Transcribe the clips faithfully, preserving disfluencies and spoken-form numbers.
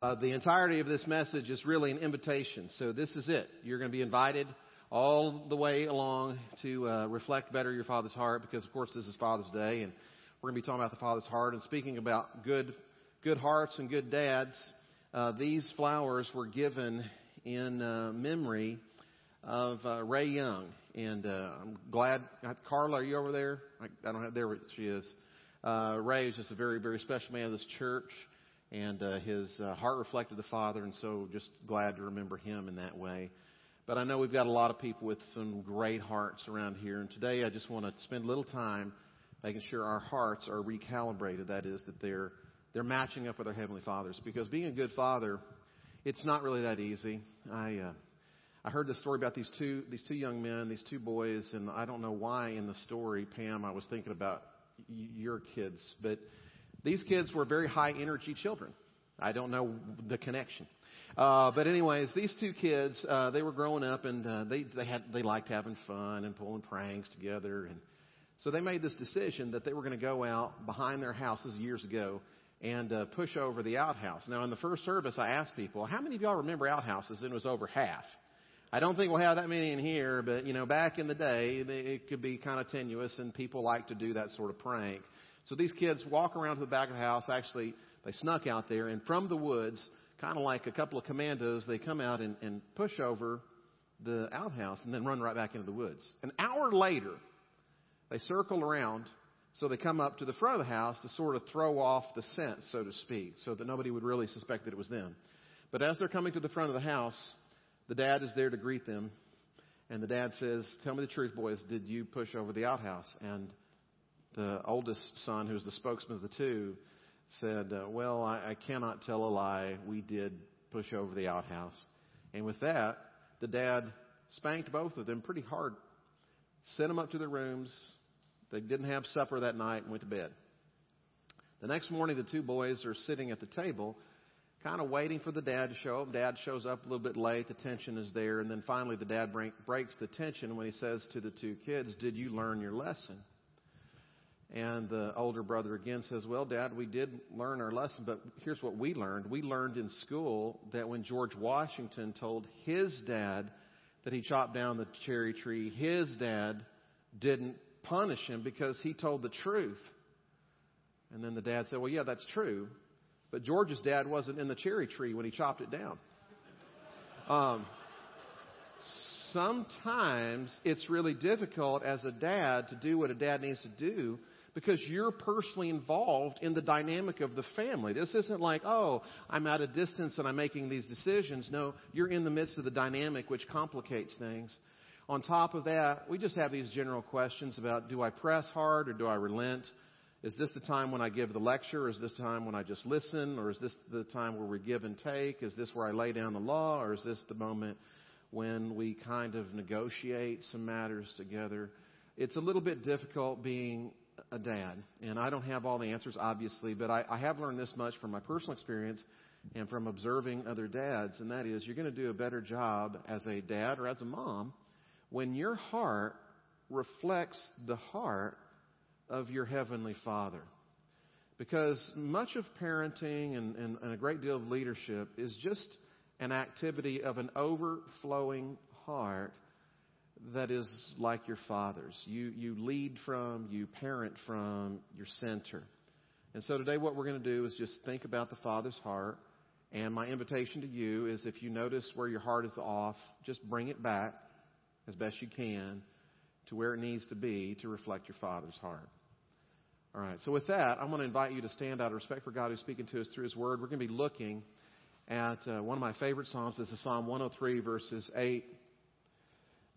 Uh, the entirety of this message is really an invitation. So this is it. You're going to be invited all the way along to uh, reflect better your Father's heart, because, of course, this is Father's Day, and we're going to be talking about the Father's heart and speaking about good good hearts and good dads. Uh, these flowers were given in uh, memory of uh, Ray Young. And uh, I'm glad. Carla, are you over there? I, I don't have. There she is. Uh, Ray is just a very, very special man of this church. And uh, his uh, heart reflected the Father, and so just glad to remember him in that way. But I know we've got a lot of people with some great hearts around here, and today I just want to spend a little time making sure our hearts are recalibrated. That is, that they're they're matching up with our Heavenly Father's, because being a good father, it's not really that easy. I uh, I heard this story about these two these two young men, these two boys, and I don't know why in the story, Pam, I was thinking about y- your kids, but these kids were very high-energy children. I don't know the connection. Uh, but anyways, these two kids, uh, they were growing up, and uh, they they had they liked having fun and pulling pranks together. And so they made this decision that they were going to go out behind their houses years ago and uh, push over the outhouse. Now, in the first service, I asked people, how many of y'all remember outhouses? And it was over half. I don't think we'll have that many in here, but, you know, back in the day, they, it could be kind of tenuous, and people like to do that sort of prank. So these kids walk around to the back of the house. Actually, they snuck out there, and from the woods, kind of like a couple of commandos, they come out and, and push over the outhouse and then run right back into the woods. An hour later, they circle around, so they come up to the front of the house to sort of throw off the scent, so to speak, so that nobody would really suspect that it was them. But as they're coming to the front of the house, the dad is there to greet them, and the dad says, "Tell me the truth, boys, did you push over the outhouse?" And the oldest son, who's the spokesman of the two, said, uh, well, I, I cannot tell a lie. We did push over the outhouse. And with that, the dad spanked both of them pretty hard, sent them up to their rooms. They didn't have supper that night and went to bed. The next morning, the two boys are sitting at the table, kind of waiting for the dad to show up. Dad shows up a little bit late. The tension is there. And then finally, the dad break, breaks the tension when he says to the two kids, "Did you learn your lesson?" And the older brother again says, "Well, Dad, we did learn our lesson, but here's what we learned. We learned in school that when George Washington told his dad that he chopped down the cherry tree, his dad didn't punish him because he told the truth." And then the dad said, "Well, yeah, that's true, but George's dad wasn't in the cherry tree when he chopped it down." Um, sometimes it's really difficult as a dad to do what a dad needs to do, because you're personally involved in the dynamic of the family. This isn't like, oh, I'm at a distance and I'm making these decisions. No, you're in the midst of the dynamic, which complicates things. On top of that, we just have these general questions about, do I press hard or do I relent? Is this the time when I give the lecture, or is this time when I just listen, or is this the time where we give and take? Is this where I lay down the law, or is this the moment when we kind of negotiate some matters together? It's a little bit difficult being a dad, and I don't have all the answers, obviously, but I, I have learned this much from my personal experience and from observing other dads, and that is, you're going to do a better job as a dad or as a mom when your heart reflects the heart of your Heavenly Father, because much of parenting and, and, and a great deal of leadership is just an activity of an overflowing heart that is like your Father's. You you lead from, you parent from your center. And so today what we're going to do is just think about the Father's heart. And my invitation to you is, if you notice where your heart is off, just bring it back as best you can to where it needs to be to reflect your Father's heart. All right, so with that, I'm going to invite you to stand out of respect for God, who's speaking to us through His Word. We're going to be looking at uh, one of my favorite Psalms. This is Psalm one oh three, verses eight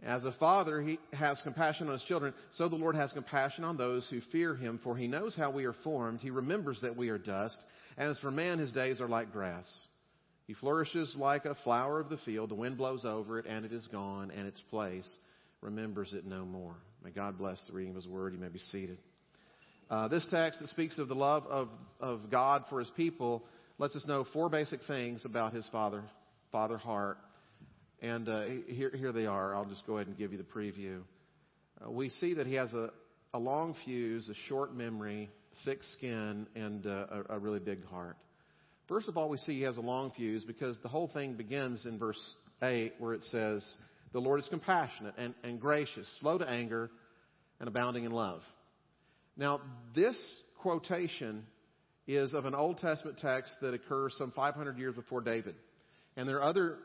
As a father, he has compassion on his children, so the Lord has compassion on those who fear him, for he knows how we are formed. He remembers that we are dust. And as for man, his days are like grass. He flourishes like a flower of the field. The wind blows over it, and it is gone, and its place remembers it no more. May God bless the reading of his word. You may be seated. Uh, this text that speaks of the love of, of God for his people lets us know four basic things about his father, father heart. And uh, here, here they are. I'll just go ahead and give you the preview. Uh, we see that he has a, a long fuse, a short memory, thick skin, and uh, a, a really big heart. First of all, we see he has a long fuse because the whole thing begins in verse eight where it says, the Lord is compassionate and, and gracious, slow to anger, and abounding in love. Now, this quotation is of an Old Testament text that occurs some five hundred years before David. And there are other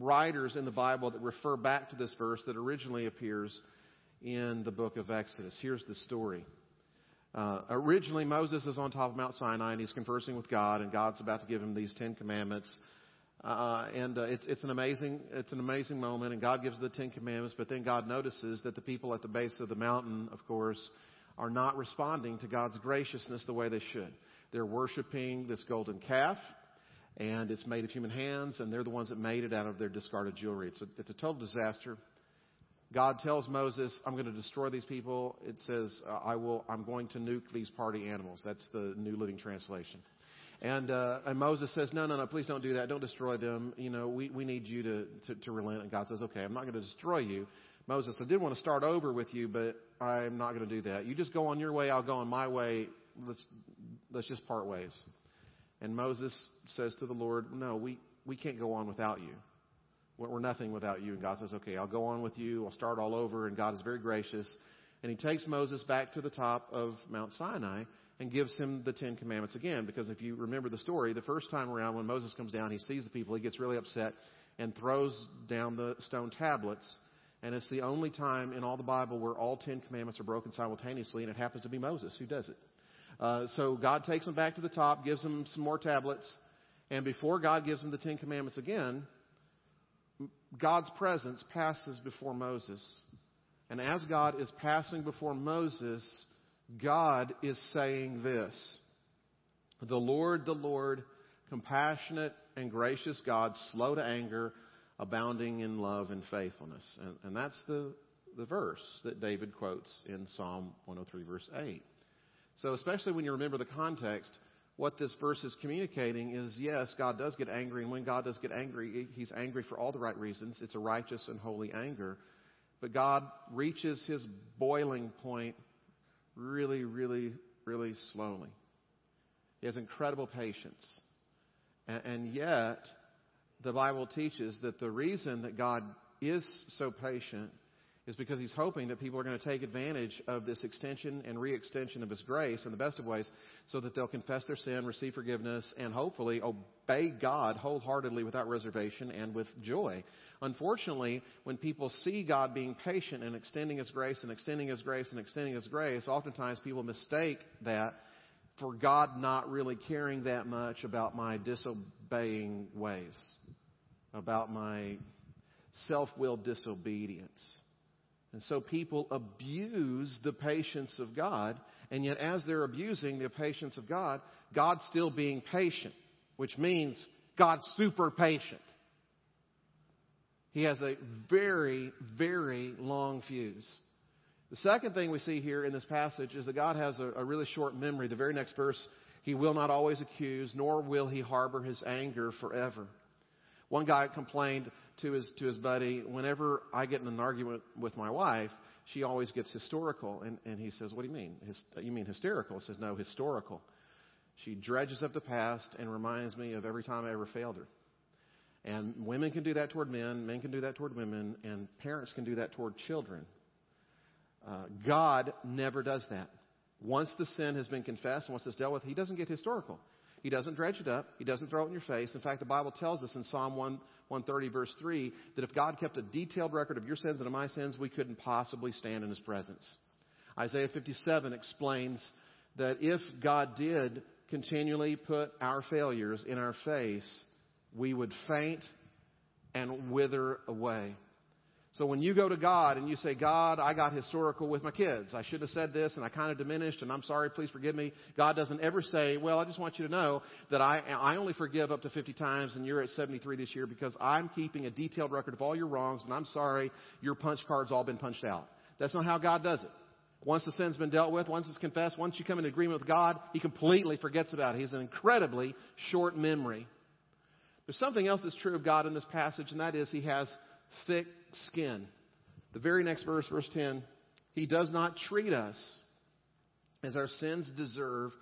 writers in the Bible that refer back to this verse that originally appears in the book of Exodus. Here's the story. Uh, originally, Moses is on top of Mount Sinai, and he's conversing with God, and God's about to give him these Ten Commandments. Uh, and uh, it's, it's, an amazing, it's an amazing moment, and God gives the Ten Commandments, but then God notices that the people at the base of the mountain, of course, are not responding to God's graciousness the way they should. They're worshiping this golden calf, and it's made of human hands, and they're the ones that made it out of their discarded jewelry. It's a, it's a total disaster. God tells Moses, I'm going to destroy these people. It says, I will, I'm going to nuke these party animals. That's the New Living Translation. And, uh, and Moses says, no, no, no, please don't do that. Don't destroy them. You know, we, we need you to, to, to relent. And God says, okay, I'm not going to destroy you. Moses, I did want to start over with you, but I'm not going to do that. You just go on your way. I'll go on my way. Let's let's just part ways. And Moses says to the Lord, no, we, we can't go on without you. We're nothing without you. And God says, okay, I'll go on with you. I'll start all over. And God is very gracious. And he takes Moses back to the top of Mount Sinai and gives him the Ten Commandments again. Because if you remember the story, the first time around when Moses comes down, he sees the people. He gets really upset and throws down the stone tablets. And it's the only time in all the Bible where all Ten Commandments are broken simultaneously, and it happens to be Moses who does it. Uh, so God takes him back to the top, gives him some more tablets, and before God gives him the Ten Commandments again, God's presence passes before Moses. And as God is passing before Moses, God is saying this, the Lord, the Lord, compassionate and gracious God, slow to anger, abounding in love and faithfulness. And, and that's the, the verse that David quotes in Psalm one oh three, verse eight. So especially when you remember the context, what this verse is communicating is, yes, God does get angry. And when God does get angry, he's angry for all the right reasons. It's a righteous and holy anger. But God reaches his boiling point really, really, really slowly. He has incredible patience. And, and yet, the Bible teaches that the reason that God is so patient is because he's hoping that people are going to take advantage of this extension and re-extension of his grace in the best of ways so that they'll confess their sin, receive forgiveness, and hopefully obey God wholeheartedly without reservation and with joy. Unfortunately, when people see God being patient and extending his grace and extending his grace and extending his grace, oftentimes people mistake that for God not really caring that much about my disobeying ways, about my self-willed disobedience. And so people abuse the patience of God, and yet as they're abusing the patience of God, God's still being patient, which means God's super patient. He has a very, very long fuse. The second thing we see here in this passage is that God has a, a really short memory. The very next verse, he will not always accuse, nor will he harbor his anger forever. One guy complained to his to his buddy, whenever I get in an argument with my wife, she always gets historical. And, and he says, what do you mean? His, you mean hysterical? He says, no, historical. She dredges up the past and reminds me of every time I ever failed her. And women can do that toward men. Men can do that toward women. And parents can do that toward children. Uh, God never does that. Once the sin has been confessed, once it's dealt with, he doesn't get historical. He doesn't dredge it up. He doesn't throw it in your face. In fact, the Bible tells us in Psalm one thirty, verse three, that if God kept a detailed record of your sins and of my sins, we couldn't possibly stand in his presence. Isaiah fifty-seven explains that if God did continually put our failures in our face, we would faint and wither away. So when you go to God and you say, God, I got historical with my kids. I should have said this and I kind of diminished and I'm sorry, please forgive me. God doesn't ever say, well, I just want you to know that I, I only forgive up to fifty times and you're at seventy-three this year because I'm keeping a detailed record of all your wrongs and I'm sorry, your punch card's all been punched out. That's not how God does it. Once the sin's been dealt with, once it's confessed, once you come in agreement with God, He completely forgets about it. He's an incredibly short memory. There's something else that's true of God in this passage, and that is He has thick skin. The very next verse, verse ten, He does not treat us as our sins deserve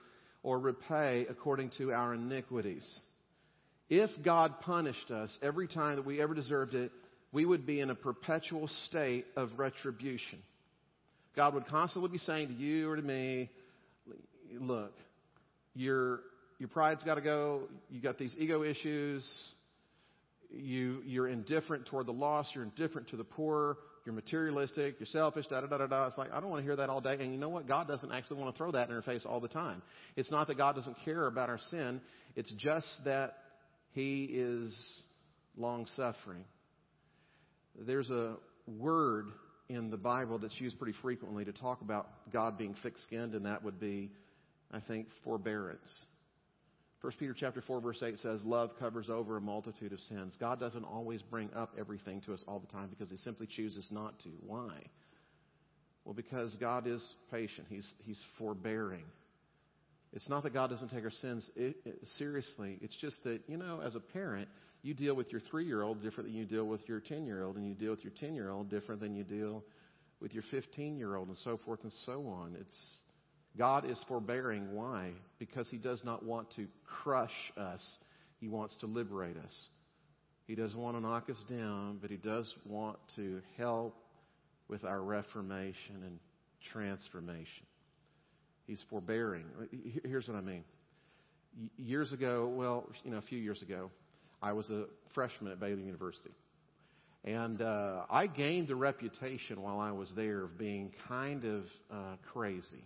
or repay according to our iniquities. If God punished us every time that we ever deserved it, we would be in a perpetual state of retribution. God would constantly be saying to you or to me, look, your your pride's got to go. You got these ego issues. You, you're indifferent toward the lost. You're indifferent to the poor. You're materialistic. You're selfish, da-da-da-da-da. It's like, I don't want to hear that all day. And you know what? God doesn't actually want to throw that in our face all the time. It's not that God doesn't care about our sin. It's just that He is long-suffering. There's a word in the Bible that's used pretty frequently to talk about God being thick-skinned, and that would be, I think, forbearance. First Peter chapter four, verse eight says, love covers over a multitude of sins. God doesn't always bring up everything to us all the time because He simply chooses not to. Why? Well, because God is patient. He's, he's forbearing. It's not that God doesn't take our sins it, it, seriously. It's just that, you know, as a parent, you deal with your three-year-old different than you deal with your ten-year-old, and you deal with your ten-year-old different than you deal with your fifteen-year-old, and so forth and so on. It's God is forbearing. Why? Because He does not want to crush us. He wants to liberate us. He doesn't want to knock us down, but He does want to help with our reformation and transformation. He's forbearing. Here's what I mean. Years ago, well, you know, a few years ago, I was a freshman at Baylor University, and uh, I gained a reputation while I was there of being kind of uh, crazy,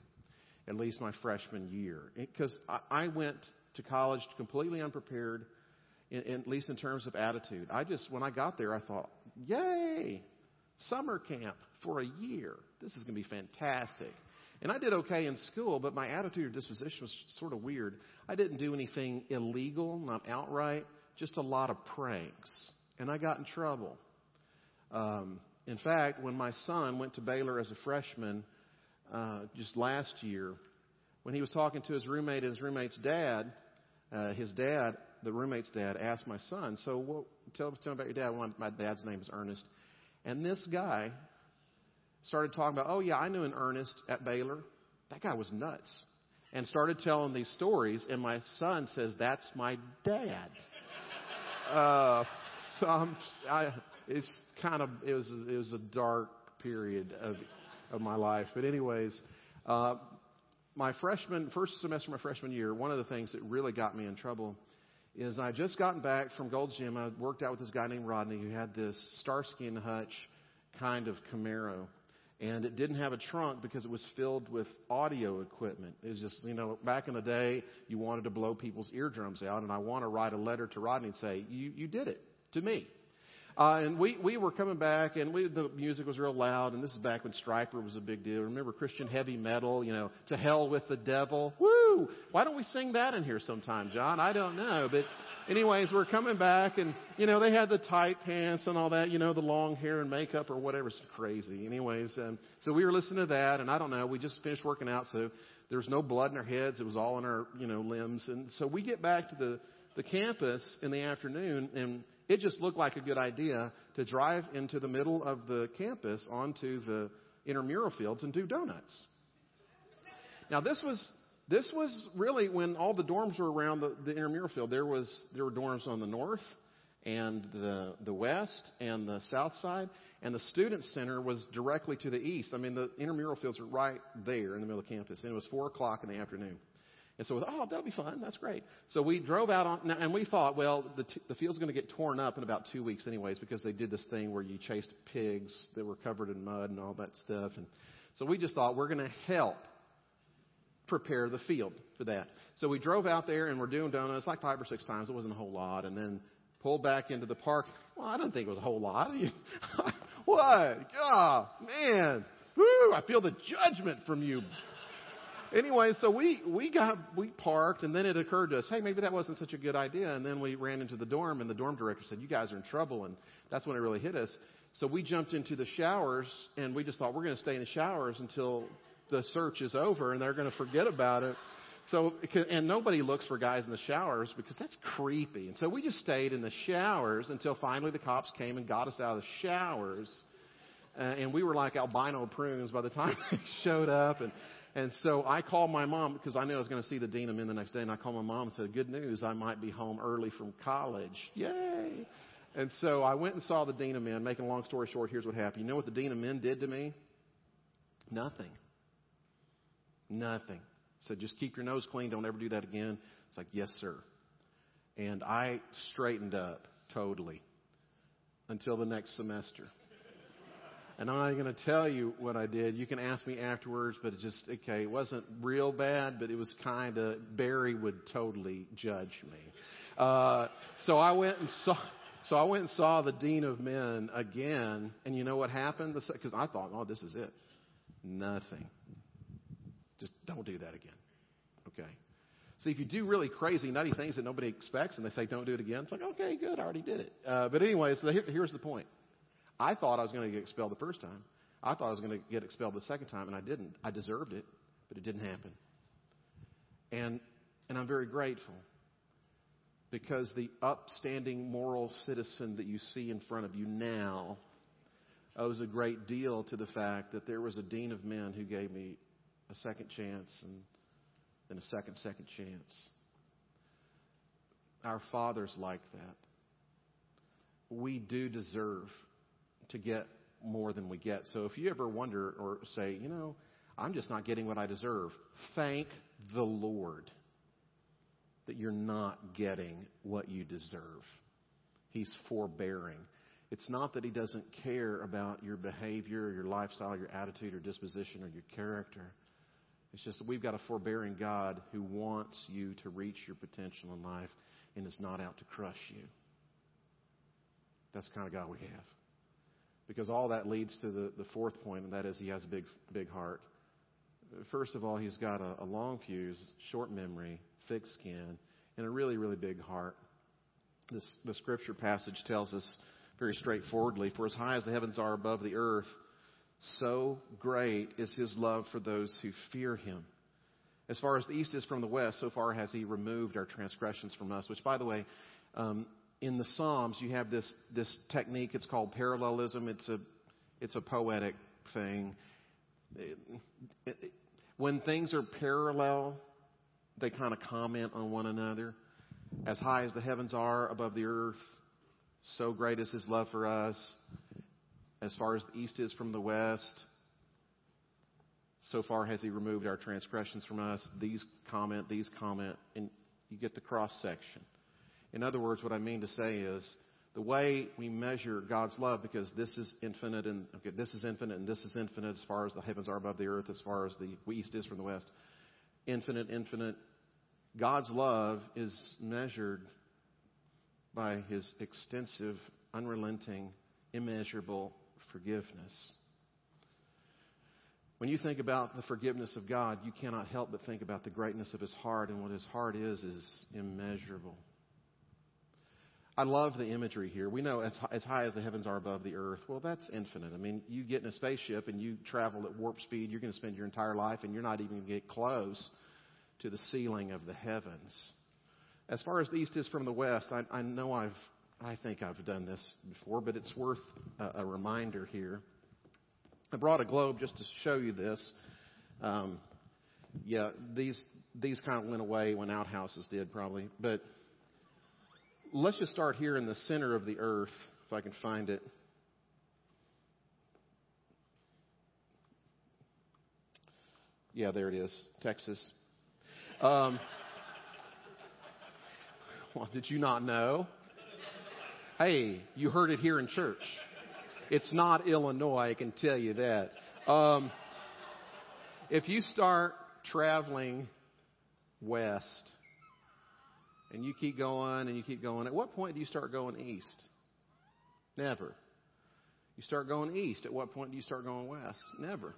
at least my freshman year, because I, I went to college completely unprepared, in, in, at least in terms of attitude. I just, when I got there, I thought, yay, summer camp for a year. This is going to be fantastic. And I did okay in school, but my attitude or disposition was sort of weird. I didn't do anything illegal, not outright. Just a lot of pranks. And I got in trouble. Um, in fact, when my son went to Baylor as a freshman uh, just last year, when he was talking to his roommate and his roommate's dad, uh, his dad, the roommate's dad, asked my son, so what, tell, tell him about your dad. Well, my dad's name is Ernest. And this guy started talking about, oh, yeah, I knew an Ernest at Baylor. That guy was nuts. And started telling these stories. And my son says, that's my dad. Uh, so I'm, I, it's kind of, it was, it was a dark period of, of my life. But anyways, uh, my freshman, first semester of my freshman year, one of the things that really got me in trouble is I just gotten back from Gold's Gym. I worked out with this guy named Rodney who had this Starsky and Hutch kind of Camaro. And it didn't have a trunk because it was filled with audio equipment. It was just, you know, back in the day, you wanted to blow people's eardrums out. And I want to write a letter to Rodney and say, you, you did it to me. Uh, and we, we were coming back, and we, the music was real loud. And this is back when Stryper was a big deal. Remember Christian heavy metal, you know, to hell with the devil. Woo! Why don't we sing that in here sometime, John? I don't know. But anyways, we're coming back, and, you know, they had the tight pants and all that, you know, the long hair and makeup or whatever. It's crazy. Anyways, um, so we were listening to that, and I don't know. We just finished working out, so there was no blood in our heads. It was all in our, you know, limbs. And so we get back to the, the campus in the afternoon, and it just looked like a good idea to drive into the middle of the campus onto the intramural fields and do donuts. Now, this was this was really when all the dorms were around the, the intramural field. There was there were dorms on the north and the the west and the south side, and the student center was directly to the east. I mean, the intramural fields were right there in the middle of campus, and it was four o'clock in the afternoon. And so, we thought, oh, that'll be fun. That's great. So we drove out on, and we thought, well, the, t- the field's going to get torn up in about two weeks anyways because they did this thing where you chased pigs that were covered in mud and all that stuff. And so we just thought we're going to help prepare the field for that. So we drove out there, and we're doing donuts like five or six times. It wasn't a whole lot. And then pulled back into the park. Well, I didn't think it was a whole lot. What? God, man. Woo, I feel the judgment from you. Anyway, so we, we got, we parked, and then it occurred to us, hey, maybe that wasn't such a good idea. And then we ran into the dorm, and the dorm director said, you guys are in trouble. And that's when it really hit us. So we jumped into the showers, and we just thought, we're going to stay in the showers until the search is over, and they're going to forget about it. So, and nobody looks for guys in the showers because that's creepy. And so we just stayed in the showers until finally the cops came and got us out of the showers. Uh, and we were like albino prunes by the time they showed up. And, and so I called my mom because I knew I was going to see the dean of men the next day. And I called my mom and said, good news, I might be home early from college. Yay. And so I went and saw the dean of men. Making a long story short, here's what happened. You know what the dean of men did to me? Nothing. Nothing. Said, just keep your nose clean. Don't ever do that again. It's like, yes, sir. And I straightened up totally until the next semester. And I'm not going to tell you what I did. You can ask me afterwards, but it just, okay, it wasn't real bad, but it was kind of, Barry would totally judge me. Uh, so I went and saw... So I went and saw the dean of men again, and you know what happened? Because I thought, oh, this is it. Nothing. Just don't do that again. Okay. See, if you do really crazy, nutty things that nobody expects, and they say don't do it again, it's like, okay, good, I already did it. Uh, but anyway, so here, here's the point. I thought I was going to get expelled the first time. I thought I was going to get expelled the second time, and I didn't. I deserved it, but it didn't happen. And and I'm very grateful. Because the upstanding moral citizen that you see in front of you now owes a great deal to the fact that there was a dean of men who gave me a second chance and then a second, second chance. Our Father's like that. We do deserve to get more than we get. So if you ever wonder or say, you know, I'm just not getting what I deserve, thank the Lord that you're not getting what you deserve. He's forbearing. It's not that he doesn't care about your behavior, your lifestyle, your attitude, or disposition, or your character. It's just that we've got a forbearing God who wants you to reach your potential in life and is not out to crush you. That's the kind of God we have. Because all that leads to the, the fourth point, and that is he has a big, big heart. First of all, he's got a, a long fuse, short memory, thick skin, and a really, really big heart. This, the scripture passage tells us very straightforwardly, for as high as the heavens are above the earth, so great is his love for those who fear him. As far as the east is from the west, so far has he removed our transgressions from us, which, by the way, um, in the Psalms, you have this, this technique. It's called parallelism. It's a, it's a poetic thing. It, it, it, when things are parallel, they kind of comment on one another. As high as the heavens are above the earth, so great is his love for us. As far as the east is from the west, so far has he removed our transgressions from us. These comment, these comment, and you get the cross section. In other words, what I mean to say is the way we measure God's love, because this is infinite and okay, this is infinite and this is infinite as far as the heavens are above the earth, as far as the east is from the west. Infinite, infinite. God's love is measured by his extensive, unrelenting, immeasurable forgiveness. When you think about the forgiveness of God, you cannot help but think about the greatness of his heart, and what his heart is, is immeasurable. I love the imagery here. We know as, as high as the heavens are above the earth. Well, that's infinite. I mean, you get in a spaceship and you travel at warp speed. You're going to spend your entire life and you're not even going to get close to the ceiling of the heavens. As far as the east is from the west, I, I know I've, I think I've done this before, but it's worth a, a reminder here. I brought a globe just to show you this. Um, yeah, these, these kind of went away when outhouses did probably, but let's just start here in the center of the earth, if I can find it. Yeah, there it is, Texas. Um, well, did you not know? Hey, you heard it here in church. It's not Illinois, I can tell you that. Um, if you start traveling west, and you keep going and you keep going. At what point do you start going east? Never. You start going east. At what point do you start going west? Never.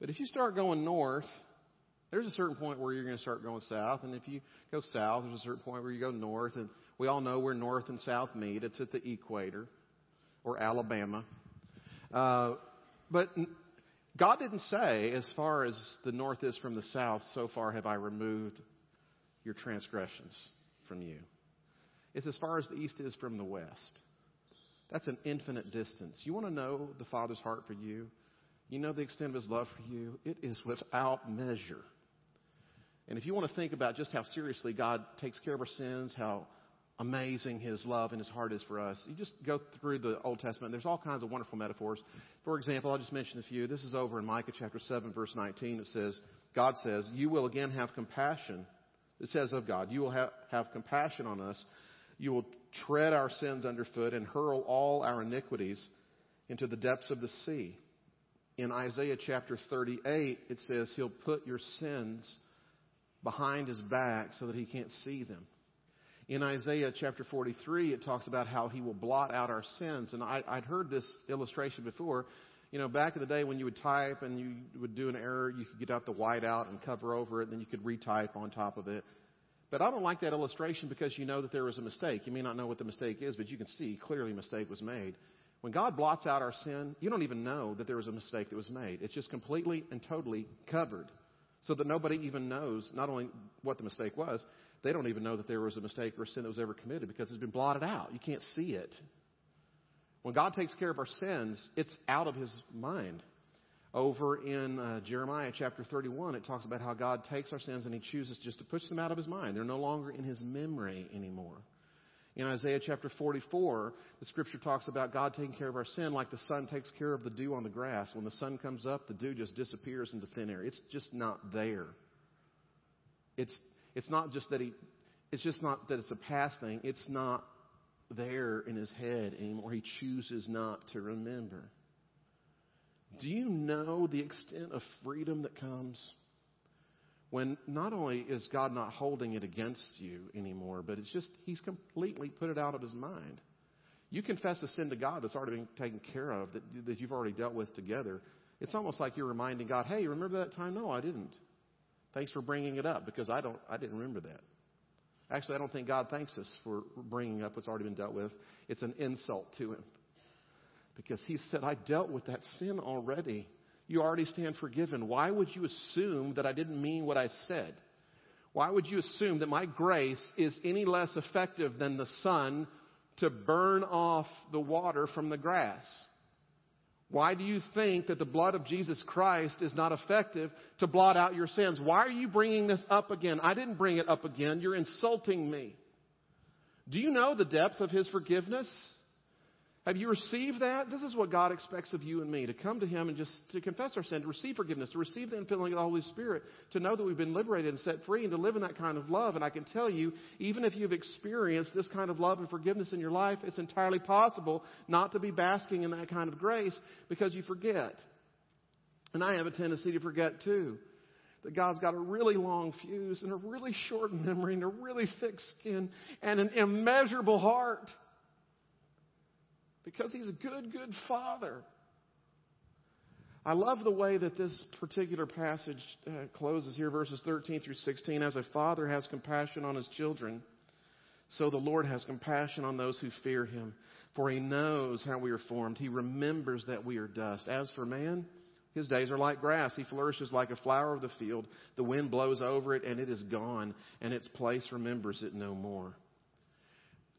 But if you start going north, there's a certain point where you're going to start going south. And if you go south, there's a certain point where you go north. And we all know where north and south meet. It's at the equator or Alabama. Uh, but God didn't say, as far as the north is from the south, so far have I removed your transgressions from you. It's as far as the east is from the west. That's an infinite distance. You want to know the Father's heart for you? You know the extent of his love for you? It is without measure. And if you want to think about just how seriously God takes care of our sins, how amazing his love and his heart is for us, you just go through the Old Testament. There's all kinds of wonderful metaphors. For example, I'll just mention a few. This is over in Micah chapter seven, verse nineteen. It says, God says, you will again have compassion. It says of God, you will have, have compassion on us. You will tread our sins underfoot and hurl all our iniquities into the depths of the sea. In Isaiah chapter thirty-eight, it says he'll put your sins behind his back so that he can't see them. In Isaiah chapter forty-three, it talks about how he will blot out our sins. And I, I'd heard this illustration before. You know, back in the day when you would type and you would do an error, you could get out the whiteout and cover over it, and then you could retype on top of it. But I don't like that illustration because you know that there was a mistake. You may not know what the mistake is, but you can see clearly a mistake was made. When God blots out our sin, you don't even know that there was a mistake that was made. It's just completely and totally covered so that nobody even knows not only what the mistake was, they don't even know that there was a mistake or a sin that was ever committed because it's been blotted out. You can't see it. When God takes care of our sins, it's out of his mind. Over in uh, Jeremiah chapter thirty-one, it talks about how God takes our sins and he chooses just to push them out of his mind. They're no longer in his memory anymore. In Isaiah chapter forty-four, the scripture talks about God taking care of our sin like the sun takes care of the dew on the grass. When the sun comes up, the dew just disappears into thin air. It's just not there. It's it's not just that he it's just not that it's a past thing. It's not there in his head anymore. He chooses not to remember. Do you know the extent of freedom that comes when not only is God not holding it against you anymore, but it's just he's completely put it out of his mind. You confess a sin to God that's already been taken care of, that, that you've already dealt with together. It's almost like you're reminding God, hey, remember that time? No, I didn't. Thanks for bringing it up because I don't. I didn't remember that. Actually, I don't think God thanks us for bringing up what's already been dealt with. It's an insult to him. Because he said, I dealt with that sin already. You already stand forgiven. Why would you assume that I didn't mean what I said? Why would you assume that my grace is any less effective than the sun to burn off the water from the grass? Why do you think that the blood of Jesus Christ is not effective to blot out your sins? Why are you bringing this up again? I didn't bring it up again. You're insulting me. Do you know the depth of his forgiveness? Have you received that? This is what God expects of you and me, to come to him and just to confess our sin, to receive forgiveness, to receive the infilling of the Holy Spirit, to know that we've been liberated and set free and to live in that kind of love. And I can tell you, even if you've experienced this kind of love and forgiveness in your life, it's entirely possible not to be basking in that kind of grace because you forget. And I have a tendency to forget too, that God's got a really long fuse and a really short memory and a really thick skin and an immeasurable heart. Because he's a good, good father. I love the way that this particular passage uh, closes here, verses thirteen through sixteen. As a father has compassion on his children, so the Lord has compassion on those who fear him. For he knows how we are formed. He remembers that we are dust. As for man, his days are like grass. He flourishes like a flower of the field. The wind blows over it, and it is gone, and its place remembers it no more.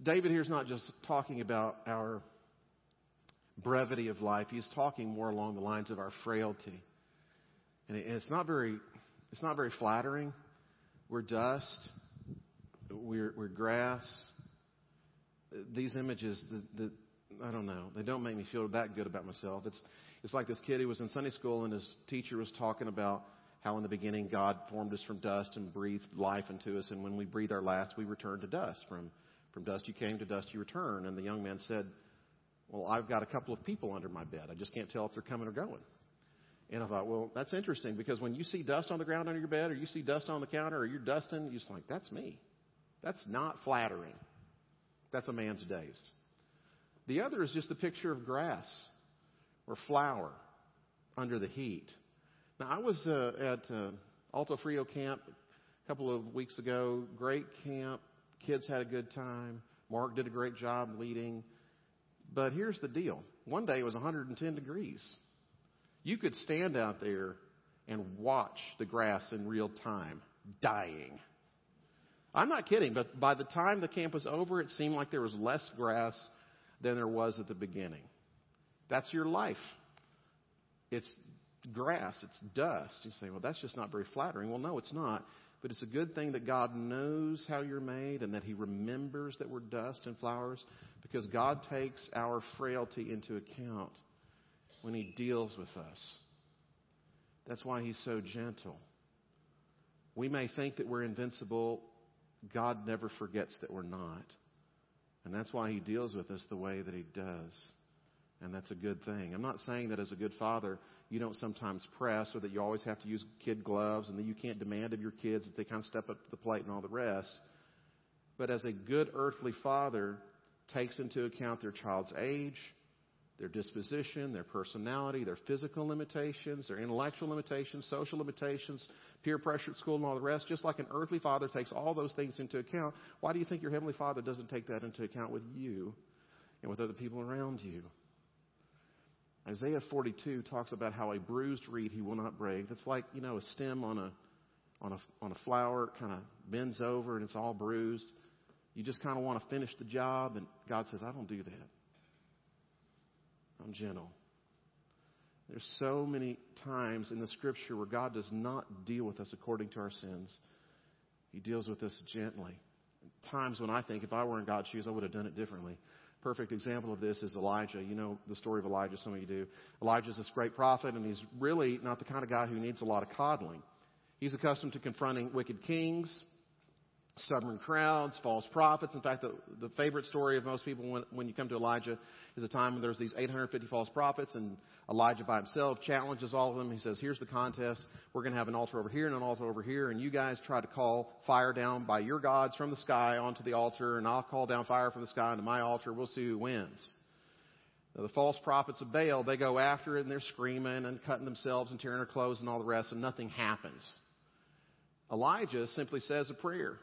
David here is not just talking about our brevity of life. He's talking more along the lines of our frailty. And it's not very it's not very flattering. We're dust. We're, we're grass. These images, the, the, I don't know, they don't make me feel that good about myself. It's, it's like this kid who was in Sunday school and his teacher was talking about how in the beginning God formed us from dust and breathed life into us. And when we breathe our last, we return to dust. From, from dust you came, to dust you return. And the young man said, well, I've got a couple of people under my bed. I just can't tell if they're coming or going. And I thought, well, that's interesting because when you see dust on the ground under your bed or you see dust on the counter or you're dusting, you're just like, that's me. That's not flattering. That's a man's days. The other is just the picture of grass. or flour under the heat. Now, I was uh, at uh, Alto Frio camp a couple of weeks ago. Great camp. Kids had a good time. Mark did a great job leading. But here's the deal. One day it was one hundred ten degrees. You could stand out there and watch the grass in real time dying. I'm not kidding, but by the time the camp was over, it seemed like there was less grass than there was at the beginning. That's your life. It's grass. It's dust. You say, well, that's just not very flattering. Well, no, it's not. But it's a good thing that God knows how you're made and that He remembers that we're dust and flowers, because God takes our frailty into account when He deals with us. That's why He's so gentle. We may think that we're invincible. God never forgets that we're not. And that's why He deals with us the way that He does. And that's a good thing. I'm not saying that as a good father, you don't sometimes press, or that you always have to use kid gloves, and that you can't demand of your kids that they kind of step up to the plate and all the rest. But as a good earthly father takes into account their child's age, their disposition, their personality, their physical limitations, their intellectual limitations, social limitations, peer pressure at school, and all the rest. Just like an earthly father takes all those things into account, why do you think your heavenly Father doesn't take that into account with you and with other people around you? Isaiah forty-two talks about how a bruised reed He will not break. That's like, you know, a stem on a on a on a flower kind of bends over and it's all bruised. You just kind of want to finish the job, and God says, I don't do that. I'm gentle. There's so many times in the Scripture where God does not deal with us according to our sins. He deals with us gently. Times when I think if I were in God's shoes, I would have done it differently. Perfect example of this is Elijah. You know the story of Elijah, some of you do. Elijah's this great prophet, and he's really not the kind of guy who needs a lot of coddling. He's accustomed to confronting wicked kings, stubborn crowds, false prophets. In fact, the, the favorite story of most people when, when you come to Elijah is a time when there's these eight hundred fifty false prophets, and Elijah by himself challenges all of them. He says, here's the contest. We're going to have an altar over here and an altar over here, and you guys try to call fire down by your gods from the sky onto the altar, and I'll call down fire from the sky onto my altar. We'll see who wins. Now, the false prophets of Baal, they go after it, and they're screaming and cutting themselves and tearing their clothes and all the rest, and nothing happens. Elijah simply says a prayer.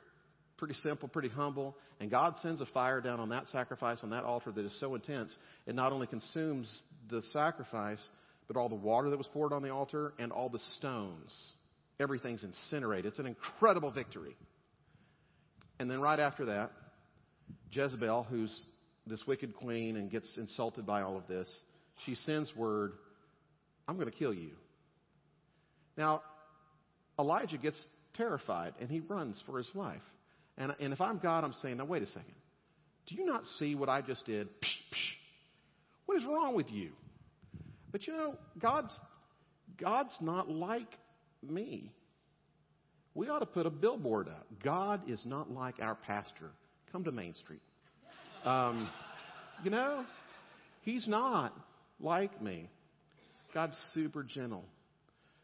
Pretty simple, pretty humble. And God sends a fire down on that sacrifice, on that altar, that is so intense. It not only consumes the sacrifice, but all the water that was poured on the altar and all the stones. Everything's incinerated. It's an incredible victory. And then right after that, Jezebel, who's this wicked queen and gets insulted by all of this, she sends word, I'm going to kill you. Now, Elijah gets terrified and he runs for his life. And, and if I'm God, I'm saying, now, wait a second. Do you not see what I just did? Psh, psh. What is wrong with you? But, you know, God's, God's not like me. We ought to put a billboard up. God is not like our pastor. Come to Main Street. Um, you know, He's not like me. God's super gentle.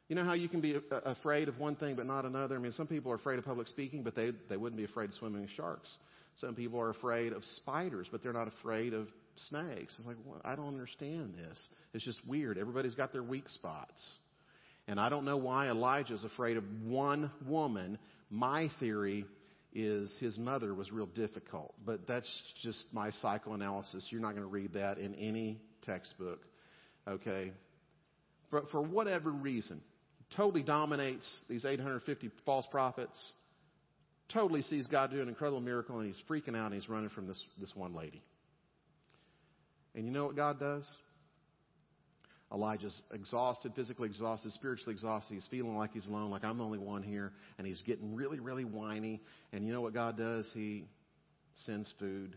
You know how you can be afraid of one thing but not another? I mean, some people are afraid of public speaking, but they, they wouldn't be afraid of swimming with sharks. Some people are afraid of spiders, but they're not afraid of snakes. It's like, well, I don't understand this. It's just weird. Everybody's got their weak spots. And I don't know why Elijah's afraid of one woman. My theory is his mother was real difficult. But that's just my psychoanalysis. You're not going to read that in any textbook. Okay? For, for whatever reason, totally dominates these eight hundred fifty false prophets, totally sees God do an incredible miracle, and he's freaking out, and he's running from this, this one lady. And you know what God does? Elijah's exhausted, physically exhausted, spiritually exhausted. He's feeling like he's alone, like I'm the only one here, and he's getting really, really whiny. And you know what God does? He sends food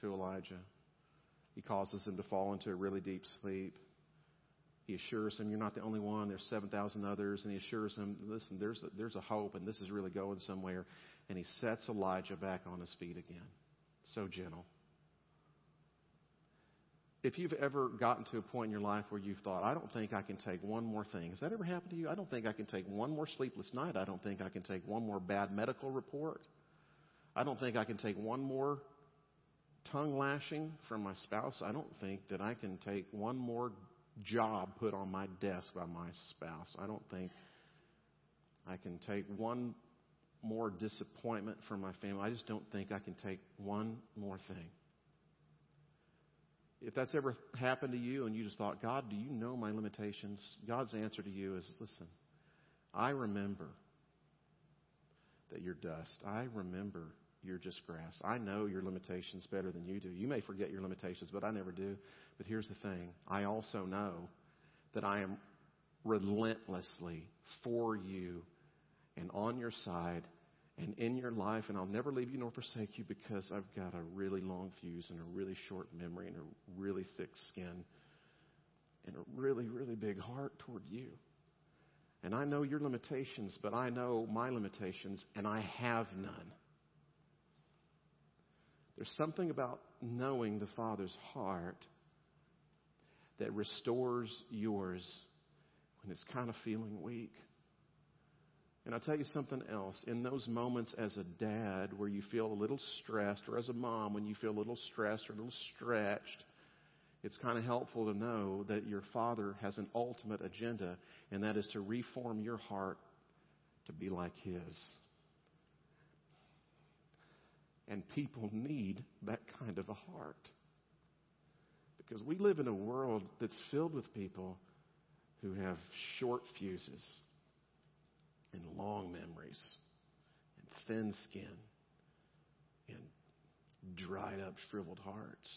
to Elijah. He causes him to fall into a really deep sleep. He assures him, you're not the only one. There's seven thousand others. And he assures him, listen, there's a, there's a hope, and this is really going somewhere. And he sets Elijah back on his feet again. So gentle. If you've ever gotten to a point in your life where you've thought, I don't think I can take one more thing. Has that ever happened to you? I don't think I can take one more sleepless night. I don't think I can take one more bad medical report. I don't think I can take one more tongue lashing from my spouse. I don't think that I can take one more job put on my desk by my spouse. I don't think I can take one more disappointment from my family. I just don't think I can take one more thing. If that's ever happened to you and you just thought, God, do you know my limitations? God's answer to you is, listen, I remember that you're dust. I remember you're just grass. I know your limitations better than you do. You may forget your limitations, but I never do. But here's the thing. I also know that I am relentlessly for you and on your side and in your life, and I'll never leave you nor forsake you, because I've got a really long fuse and a really short memory and a really thick skin and a really, really big heart toward you. And I know your limitations, but I know my limitations, and I have none. There's something about knowing the Father's heart that restores yours when it's kind of feeling weak. And I'll tell you something else. In those moments as a dad where you feel a little stressed, or as a mom when you feel a little stressed or a little stretched, it's kind of helpful to know that your Father has an ultimate agenda, and that is to reform your heart to be like His. And people need that kind of a heart, because we live in a world that's filled with people who have short fuses and long memories and thin skin and dried up, shriveled hearts.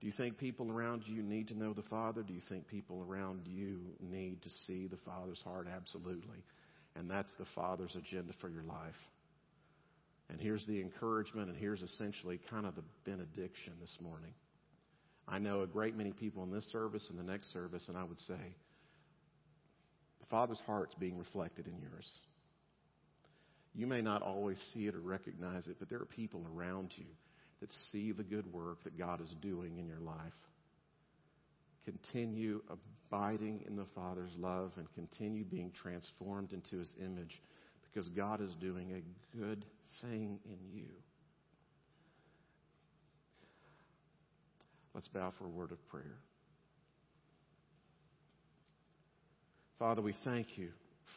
Do you think people around you need to know the Father? Do you think people around you need to see the Father's heart? Absolutely. And that's the Father's agenda for your life. And here's the encouragement, and here's essentially kind of the benediction this morning. I know a great many people in this service and the next service, and I would say, the Father's heart's being reflected in yours. You may not always see it or recognize it, but there are people around you that see the good work that God is doing in your life. Continue abiding in the Father's love and continue being transformed into His image, because God is doing a good thing in you. Let's bow for a word of prayer. Father, we thank you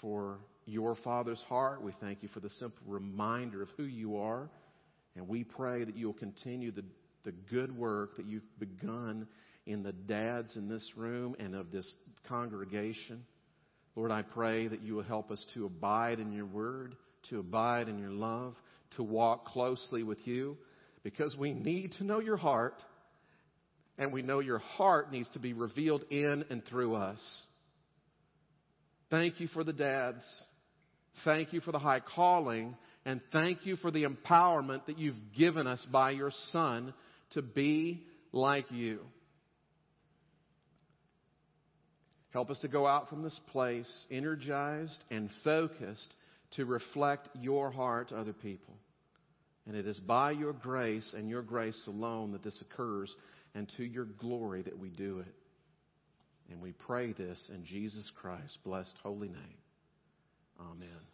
for your Father's heart. We thank you for the simple reminder of who you are. And we pray that you'll continue the, the good work that you've begun in the dads in this room and of this congregation. Lord, I pray that you will help us to abide in your word, to abide in your love, to walk closely with you, because we need to know your heart, and we know your heart needs to be revealed in and through us. Thank you for the dads. Thank you for the high calling. And thank you for the empowerment that you've given us by your Son to be like you. Help us to go out from this place energized and focused to reflect your heart to other people. And it is by your grace and your grace alone that this occurs, and to your glory that we do it. And we pray this in Jesus Christ's blessed holy name. Amen.